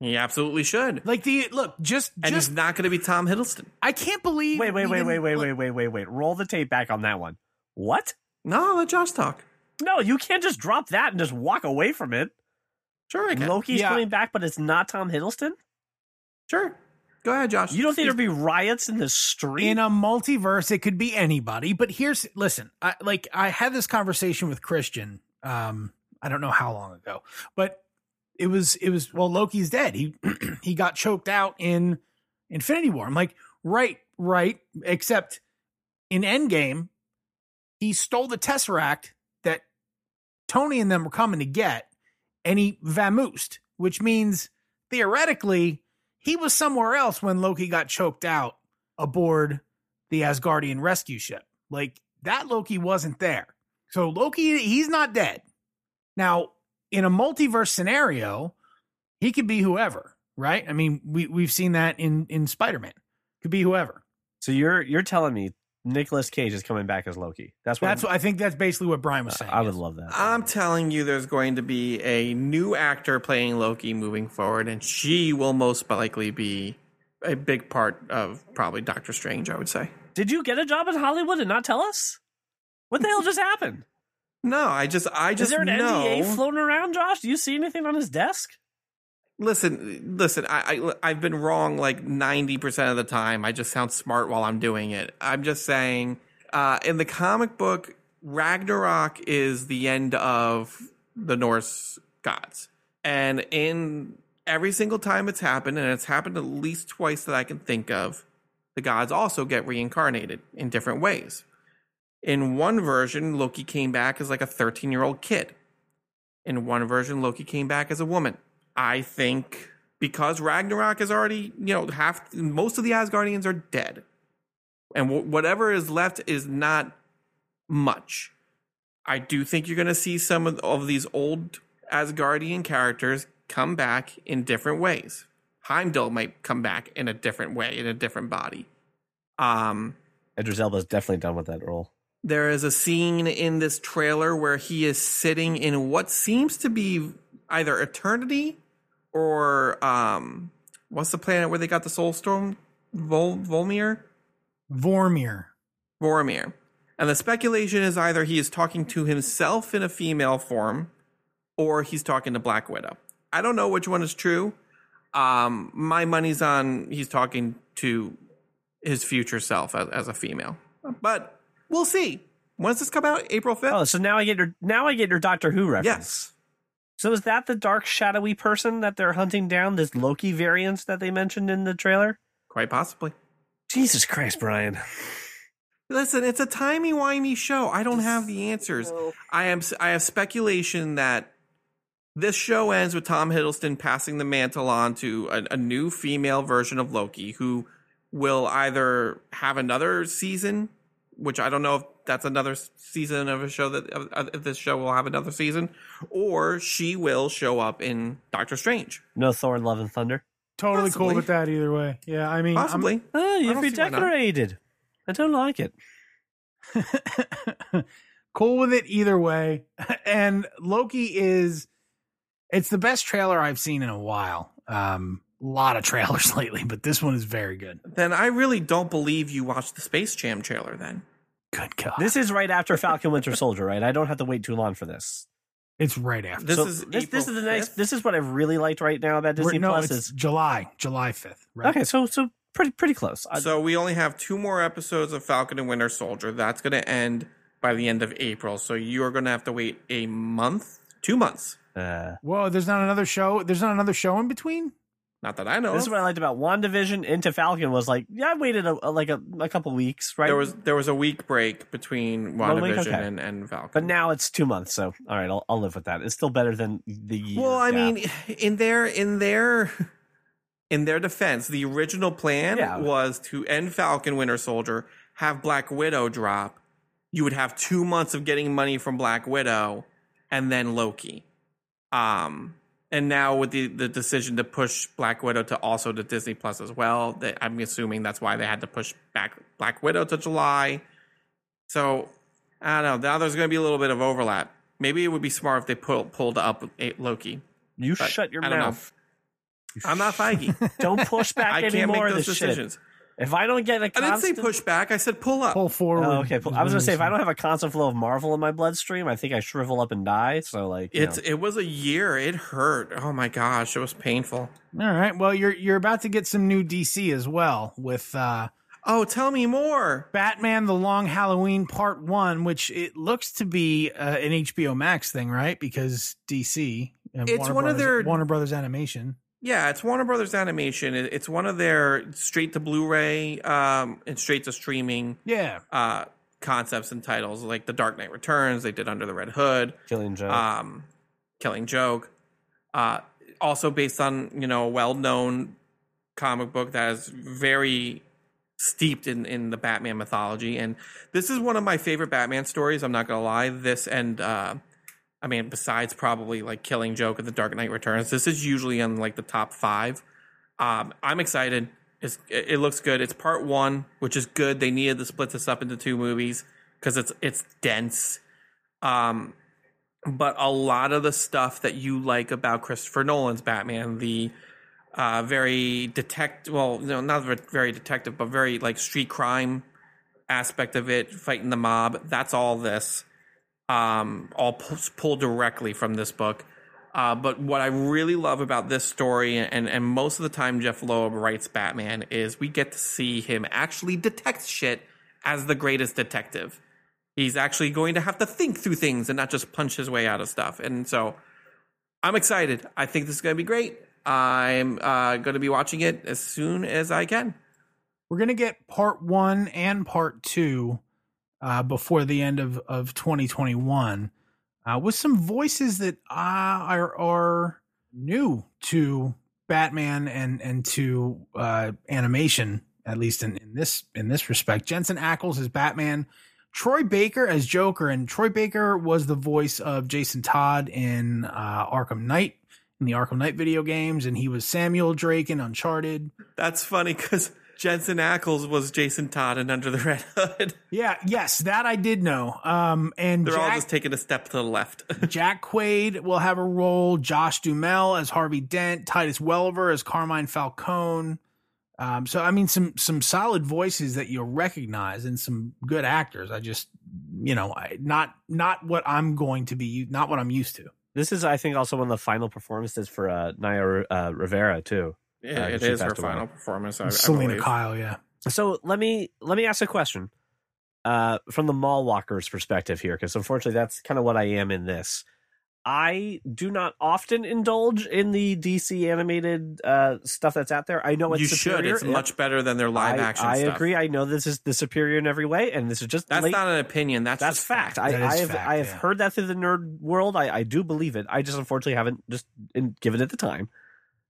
He absolutely should. Like the look, just and just, he's not going to be Tom Hiddleston. I can't believe. Wait, wait, wait, wait, wait, wait, wait, wait, wait. Roll the tape back on that one. What? No, let Josh talk. No, you can't just drop that and just walk away from it. Sure, I can. Loki's yeah. coming back, but it's not Tom Hiddleston. Sure. Go ahead, Josh. You don't think there'd be riots in the street? In a multiverse, it could be anybody. But here's, listen, I, like I had this conversation with Christian. Um, I don't know how long ago, but it was, it was, well, Loki's dead. He, he got choked out in Infinity War. I'm like, right, right. Except in Endgame, he stole the Tesseract that Tony and them were coming to get, and he vamoosed, which means theoretically, he was somewhere else when Loki got choked out aboard the Asgardian rescue ship. Like, that Loki wasn't there. So Loki, he's not dead. Now, in a multiverse scenario, he could be whoever, right? I mean, we, we've seen that in, in Spider-Man. Could be whoever. So you're you're telling me Nicolas Cage is coming back as Loki. That's what, that's what I think that's basically what Brian was saying. I would yes. love that. I'm telling you there's going to be a new actor playing Loki moving forward, and she will most likely be a big part of probably Doctor Strange, I would say. Did you get a job in Hollywood and not tell us? What the hell just happened? No, I just I just know. Is there an know. N D A floating around, Josh? Do you see anything on his desk? Listen, listen, I, I, I've been wrong like ninety percent of the time. I just sound smart while I'm doing it. I'm just saying, uh, in the comic book, Ragnarok is the end of the Norse gods. And in every single time it's happened, and it's happened at least twice that I can think of, the gods also get reincarnated in different ways. In one version, Loki came back as like a thirteen-year-old kid. In one version, Loki came back as a woman. I think because Ragnarok is already, you know, half, most of the Asgardians are dead. And w- whatever is left is not much. I do think you're going to see some of, of these old Asgardian characters come back in different ways. Heimdall might come back in a different way, in a different body. Um, Idris Elba's definitely done with that role. There is a scene in this trailer where he is sitting in what seems to be either Eternity or um, what's the planet where they got the Soul Stone? Vol- Volmir? Vormir. Vormir. And the speculation is either he is talking to himself in a female form or he's talking to Black Widow. I don't know which one is true. Um, my money's on he's talking to his future self as, as a female. But we'll see. When does this come out? April fifth? Oh, so now I get your, now I get your Doctor Who reference. Yes. So is that the dark, shadowy person that they're hunting down, this Loki variant that they mentioned in the trailer? Quite possibly. Jesus Christ, Brian. Listen, it's a timey-wimey show. I don't have the answers. I am. I have speculation that this show ends with Tom Hiddleston passing the mantle on to a, a new female version of Loki who will either have another season, which I don't know if that's another season of a show that uh, if this show will have another season, or she will show up in Doctor Strange. No Thor, Love and Thunder. Totally possibly. Cool with that either way. Yeah, I mean, possibly. Oh, you've redecorated. I don't like it. Cool with it either way. And Loki is, it's the best trailer I've seen in a while. Um, a lot of trailers lately, but this one is very good. Then I really don't believe you watched the Space Jam trailer then. Good God. This is right after Falcon Winter Soldier, right? I don't have to wait too long for this. It's right after. This so is this, this is the next. This is what I've really liked right now about Disney no, Plus. It's is July, July fifth. Right? Okay, so so pretty pretty close. So we only have two more episodes of Falcon and Winter Soldier. That's going to end by the end of April. So you are going to have to wait a month, two months. Uh, Whoa! There's not another show. There's not another show in between. Not that I know. This is what I liked about WandaVision into Falcon was like, yeah, I waited a, a, like a, a couple weeks, right? There was there was a week break between WandaVision okay. and, and Falcon. But now it's two months, so all right, I'll, I'll live with that. It's still better than the year. Well, I gap. mean, in their in their in their defense, the original plan yeah. was to end Falcon Winter Soldier, have Black Widow drop. You would have two months of getting money from Black Widow and then Loki. Um And now with the, the decision to push Black Widow to also to Disney Plus as well, they, I'm assuming that's why they had to push back Black Widow to July. So, I don't know. Now there's going to be a little bit of overlap. Maybe it would be smart if they pull, pulled up Loki. You but shut your I mouth. You I'm sh- not Feige. Don't push back I anymore. I can't make those decisions. Shit. If I don't get a constant... I didn't say push back. I said pull up. Pull forward. Oh, okay. I was going to say, if I don't have a constant flow of Marvel in my bloodstream, I think I shrivel up and die. So, like... it's know. It was a year. It hurt. Oh, my gosh. It was painful. All right. Well, you're you're about to get some new D C as well with... Uh, oh, tell me more. Batman The Long Halloween Part one, which it looks to be uh, an H B O Max thing, right? Because D C... and it's Warner one Brothers, of their... Warner Brothers Animation... Yeah, it's Warner Brothers Animation. It's one of their straight to Blu-ray um, and straight to streaming yeah. uh, concepts and titles, like The Dark Knight Returns. They did Under the Red Hood, Killing Joke, um, Killing Joke. Uh, also based on you know a well-known comic book that is very steeped in, in the Batman mythology. And this is one of my favorite Batman stories. I'm not gonna lie. This and uh, I mean, besides probably like Killing Joke and The Dark Knight Returns, this is usually on like the top five. Um, I'm excited. It's, it looks good. It's part one, which is good. They needed to split this up into two movies because it's it's dense. Um, but a lot of the stuff that you like about Christopher Nolan's Batman, the uh, very detect, well, no, not very detective, but very like street crime aspect of it, fighting the mob. That's all this. Um, all p- pulled directly from this book. Uh, but what I really love about this story, and, and most of the time Jeff Loeb writes Batman, is we get to see him actually detect shit as the greatest detective. He's actually going to have to think through things and not just punch his way out of stuff. And so I'm excited. I think this is going to be great. I'm uh, going to be watching it as soon as I can. We're going to get part one and part two Uh, before the end of, of twenty twenty-one uh, with some voices that uh, are are new to Batman and and to uh, animation, at least in, in this in this respect. Jensen Ackles as Batman, Troy Baker as Joker, and Troy Baker was the voice of Jason Todd in uh, Arkham Knight, in the Arkham Knight video games, and he was Samuel Drake in Uncharted. That's funny because Jensen Ackles was Jason Todd in Under the Red Hood. Yeah, yes, that I did know. Um, and They're Jack, all just taking a step to the left. Jack Quaid will have a role. Josh Duhamel as Harvey Dent. Titus Welliver as Carmine Falcone. Um, so, I mean, some some solid voices that you'll recognize and some good actors. I just, you know, I, not not what I'm going to be, not what I'm used to. This is, I think, also one of the final performances for uh, Naya uh, Rivera, too. Yeah, uh, it is her final away. performance. I, Selena I Kyle, yeah. So let me let me ask a question uh, from the mall walker's perspective here, because unfortunately that's kind of what I am in this. I do not often indulge in the D C animated uh, stuff that's out there. I know it's you superior. should. It's yeah. much better than their live I, action. I stuff. agree. I know this is the superior in every way, and this is just that's late. not an opinion. That's that's just fact. fact. That I, I have fact, I have yeah. heard that through the nerd world. I, I do believe it. I just unfortunately haven't just in, given it the time.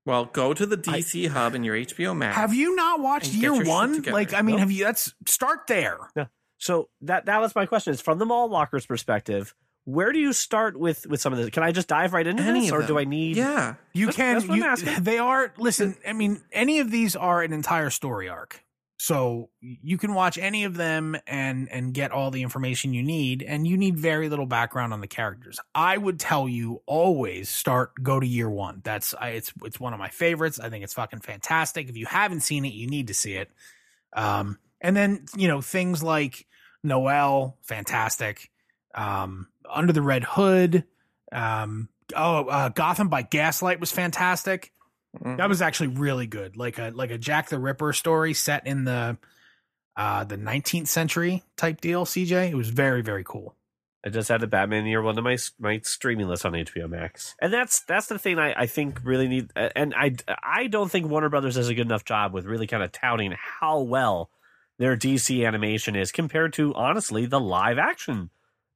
Well, go to the D C I, hub in your H B O Max. Have you not watched year one? Like, I mean, nope. have you? That's start there. Yeah. So that that was my question. Is from the mall walker's perspective, where do you start with with some of this? Can I just dive right into any this, or do I need? Yeah, you that's, can. That's what you, I'm asking. They are. Listen, I mean, any of these are an entire story arc, so you can watch any of them and and get all the information you need, and you need very little background on the characters. I would tell you always start go to year one. That's I, it's it's one of my favorites. I think it's fucking fantastic. If you haven't seen it, you need to see it. Um, and then you know things like Noel, fantastic. Um, Under the Red Hood. Um, oh, uh, Gotham by Gaslight was fantastic. That was actually really good, like a like a Jack the Ripper story set in the uh, the nineteenth century type deal. C J, it was very very cool. I just had the Batman year one on my my streaming list on H B O Max, and that's that's the thing I, I think really need. And I I don't think Warner Brothers does a good enough job with really kind of touting how well their D C animation is compared to, honestly, the live action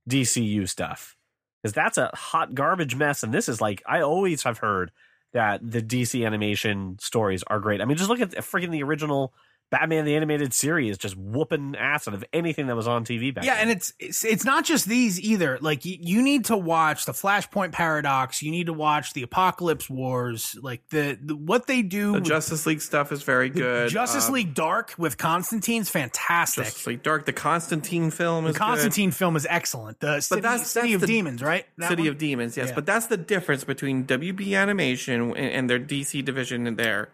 D C U stuff, because that's a hot garbage mess. And this is like, I always have heard that the D C animation stories are great. I mean, just look at the, freaking the original Batman the Animated Series, just whooping ass out of anything that was on T V back yeah, then. And it's, it's it's not just these either. Like, you, you need to watch the Flashpoint Paradox. You need to watch the Apocalypse Wars. Like, the, the what they do. The Justice League stuff is very good. Justice um, League Dark with Constantine's fantastic. Justice League Dark. The Constantine film is The Constantine good. film is excellent. The City, that's, that's City of the, Demons, right? That City one? of Demons, yes. Yeah. But that's the difference between W B Animation and, and their D C division in there.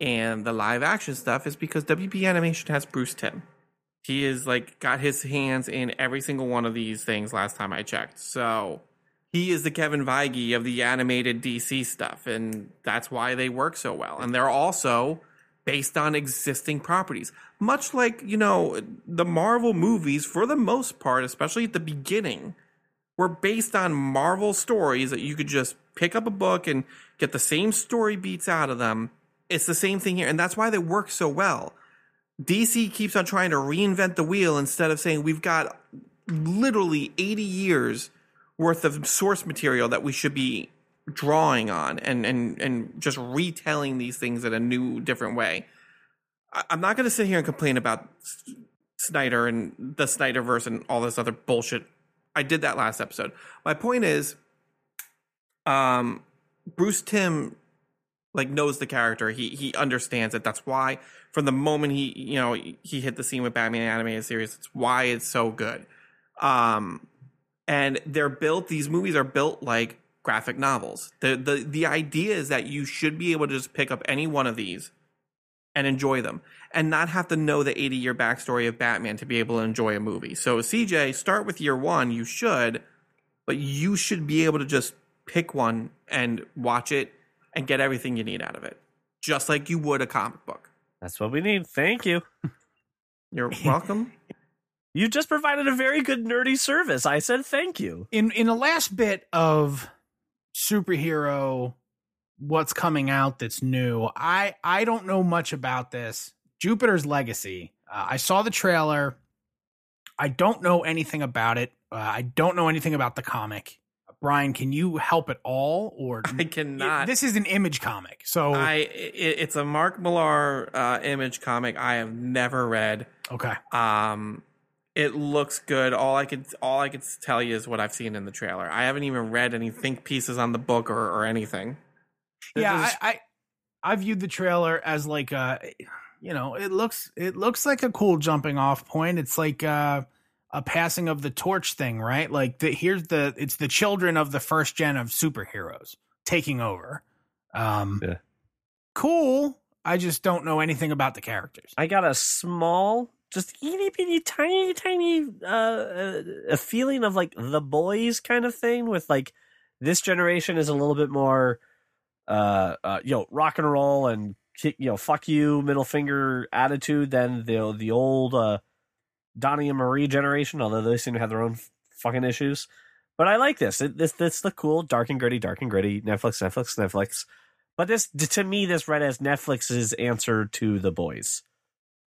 And the live action stuff is because W B Animation has Bruce Timm. He is like got his hands in every single one of these things last time I checked. So he is the Kevin Feige of the animated D C stuff. And that's why they work so well. And they're also based on existing properties, much like, you know, the Marvel movies for the most part, especially at the beginning, were based on Marvel stories that you could just pick up a book and get the same story beats out of them. It's the same thing here, and that's why they work so well. D C keeps on trying to reinvent the wheel instead of saying we've got literally eighty years worth of source material that we should be drawing on and and, and just retelling these things in a new, different way. I'm not going to sit here and complain about Snyder and the Snyderverse and all this other bullshit. I did that last episode. My point is, um, Bruce Timm like knows the character. He he understands it. That's why from the moment he, you know, he hit the scene with Batman Animated Series, it's why it's so good. Um, and they're built, these movies are built like graphic novels. The, the, the idea is that you should be able to just pick up any one of these and enjoy them and not have to know the eighty year backstory of Batman to be able to enjoy a movie. So C J, start with year one. You should, but you should be able to just pick one and watch it and get everything you need out of it, just like you would a comic book. That's what we need. Thank you. You're welcome. You just provided a very good nerdy service. I said thank you. In in the last bit of superhero, what's coming out that's new, I, I don't know much about this. Jupiter's Legacy. Uh, I saw the trailer. I don't know anything about it. Uh, I don't know anything about the comic. Brian, can you help at all? Or I cannot. It, this is an Image comic, so I it, it's a Mark Millar uh, Image comic. I have never read. Okay. Um, it looks good. All I could all I could tell you is what I've seen in the trailer. I haven't even read any think pieces on the book or, or anything. This yeah, is, I, I I viewed the trailer as like uh, you know, it looks it looks like a cool jumping off point. It's like uh. a passing of the torch thing, right? Like the, here's the, it's the children of the first gen of superheroes taking over. Um, yeah. Cool. I just don't know anything about the characters. I got a small, just itty bitty, tiny, tiny, uh, a feeling of like The Boys kind of thing with like this generation is a little bit more, uh, uh you know, rock and roll and, you know, fuck you, middle finger attitude than the, the old, uh, Donnie and Marie generation, although they seem to have their own fucking issues. But I like this. It, this this the cool dark and gritty, dark and gritty Netflix, Netflix, Netflix. But this to me, this read as Netflix's answer to The Boys,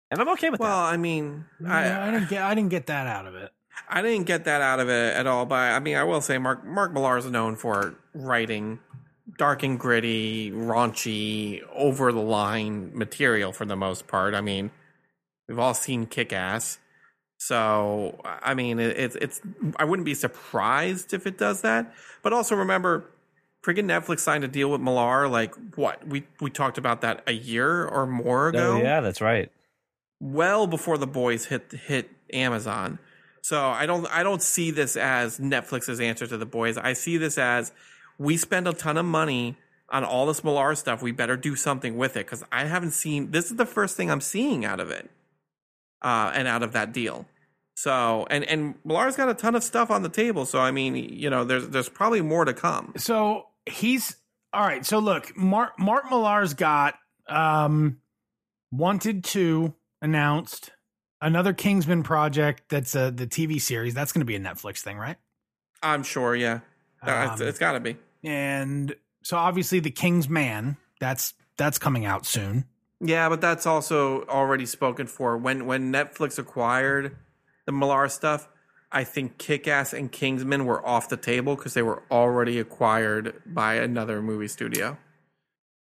and I'm okay with well, that. Well, I mean, yeah, I, I didn't get I didn't get that out of it. I didn't get that out of it at all. But I mean, I will say Mark Mark Millar is known for writing dark and gritty, raunchy, over the line material for the most part. I mean, we've all seen Kick-Ass. So, I mean, it's it's. I wouldn't be surprised if it does that. But also remember, friggin' Netflix signed a deal with Millar. Like, what? We we talked about that a year or more ago. Oh, yeah, that's right. Well before The Boys hit hit Amazon. So I don't I don't see this as Netflix's answer to The Boys. I see this as we spend a ton of money on all this Millar stuff. We better do something with it because I haven't seen. This is the first thing I'm seeing out of it. Uh, and out of that deal. So, and, and Millar's got a ton of stuff on the table. So, I mean, you know, there's, there's probably more to come. So he's all right. So look, Mark, Mark Millar's got, um, Wanted two announced, another Kingsman project. That's a, the T V series. That's going to be a Netflix thing, right? I'm sure, yeah. Um, it's it's got to be. And so obviously The King's Man, that's that's coming out soon. Yeah, but that's also already spoken for. When when Netflix acquired the Millar stuff, I think Kick-Ass and Kingsman were off the table because they were already acquired by another movie studio.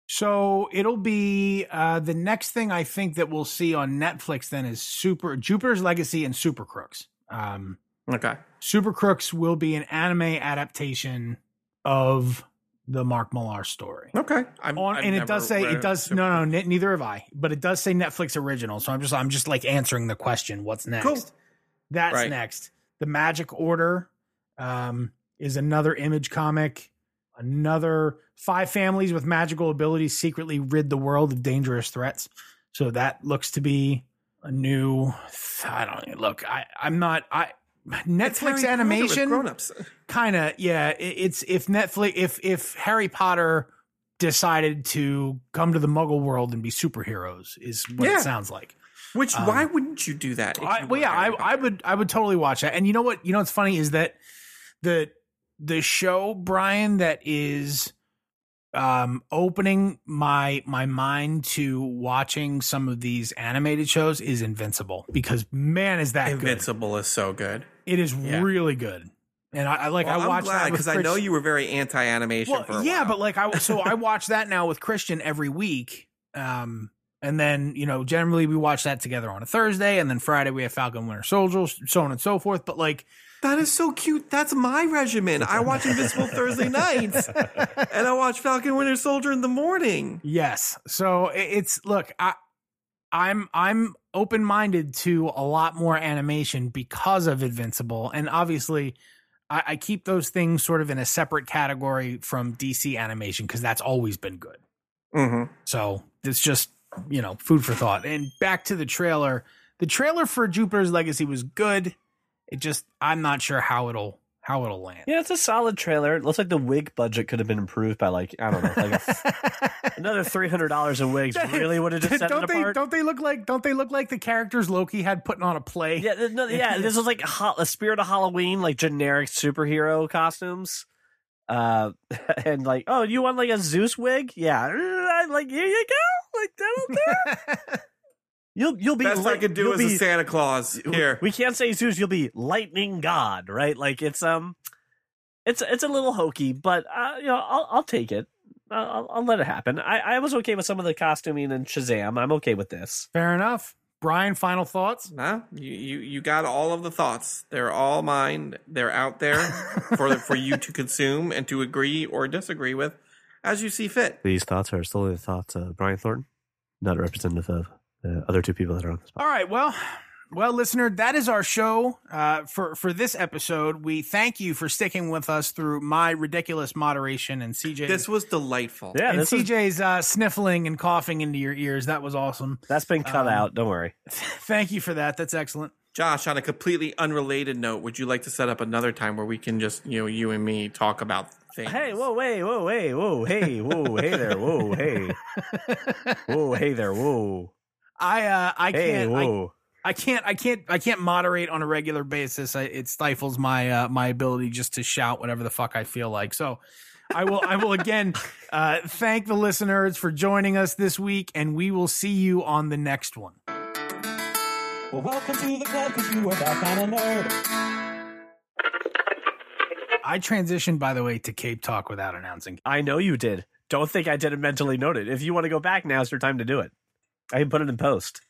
So it'll be uh, the next thing I think that we'll see on Netflix then is Super Jupiter's Legacy and Super Crooks. Um, okay. Super Crooks will be an anime adaptation of the Mark Millar story. Okay. I'm, on, and it does say it does. Super no, no, n- neither have I. But it does say Netflix original. So I'm just I'm just like answering the question. What's next? Cool. That's right. Next. The Magic Order um, is another Image comic. Another five families with magical abilities secretly rid the world of dangerous threats. So that looks to be a new. I don't look. I I'm not. I Netflix animation. Kind of. Yeah. It, it's if Netflix if if Harry Potter decided to come to the Muggle world and be superheroes is what yeah. it sounds like. Which um, why wouldn't you do that? I, you well, yeah. I I would I would totally watch that. And you know what? You know what's funny is that the. The show, Brian, that is um, opening my my mind to watching some of these animated shows is Invincible, because man, is that Invincible good. Is so good. It is yeah. really good, and I, I like. Well, I watched I'm glad, that because I know you were very anti-animation. Well, for a yeah, while. But like I so I watch that now with Christian every week, um, and then you know generally we watch that together on a Thursday, and then Friday we have Falcon Winter Soldier, so on and so forth. But like. That is so cute. That's my regimen. I watch Invincible Thursday nights, and I watch Falcon Winter Soldier in the morning. Yes. So it's look, I, I'm I'm open minded to a lot more animation because of Invincible, and obviously, I, I keep those things sort of in a separate category from D C animation because that's always been good. Mm-hmm. So it's just you know food for thought. And back to the trailer. The trailer for Jupiter's Legacy was good. It just, I'm not sure how it'll how it'll land. Yeah, it's a solid trailer. It looks like the wig budget could have been improved by like I don't know, like a, another three hundred dollars of wigs really would have just set don't it they, apart. Don't they look like Don't they look like the characters Loki had putting on a play? Yeah, no, yeah. This was like a, a spirit of Halloween, like generic superhero costumes, uh, and like oh, you want like a Zeus wig? Yeah, like here you go, like that'll do. You'll you'll be best light, I could do is be, a Santa Claus here. We can't say Zeus. You'll be Lightning God, right? Like it's um, it's it's a little hokey, but uh, you know I'll I'll take it. I'll I'll let it happen. I, I was okay with some of the costuming and Shazam. I'm okay with this. Fair enough. Brian, final thoughts? Nah, you you, you got all of the thoughts. They're all mine. They're out there for the, for you to consume and to agree or disagree with, as you see fit. These thoughts are solely the thoughts of Brian Thornton, not representative of. The other two people that are on this podcast. All right. Well, well, listener, that is our show uh, for, for this episode. We thank you for sticking with us through my ridiculous moderation and C J. This was delightful. Yeah, and C J's was... uh, sniffling and coughing into your ears. That was awesome. That's been cut um, out. Don't worry. Thank you for that. That's excellent. Josh, on a completely unrelated note, would you like to set up another time where we can just, you know, you and me talk about things? Hey, whoa, hey, whoa, hey, whoa, hey, whoa, hey there, whoa, hey. Whoa, hey there, whoa. I uh, I can't hey, I, I can't I can't I can't moderate on a regular basis. I, it stifles my uh, my ability just to shout whatever the fuck I feel like. So I will I will again uh, thank the listeners for joining us this week, and we will see you on the next one. Well, welcome to the club because you are that kind of nerd. I transitioned, by the way, to Cape Talk without announcing. I know you did. Don't think I didn't mentally note it. If you want to go back, now's your time to do it. I can put it in post.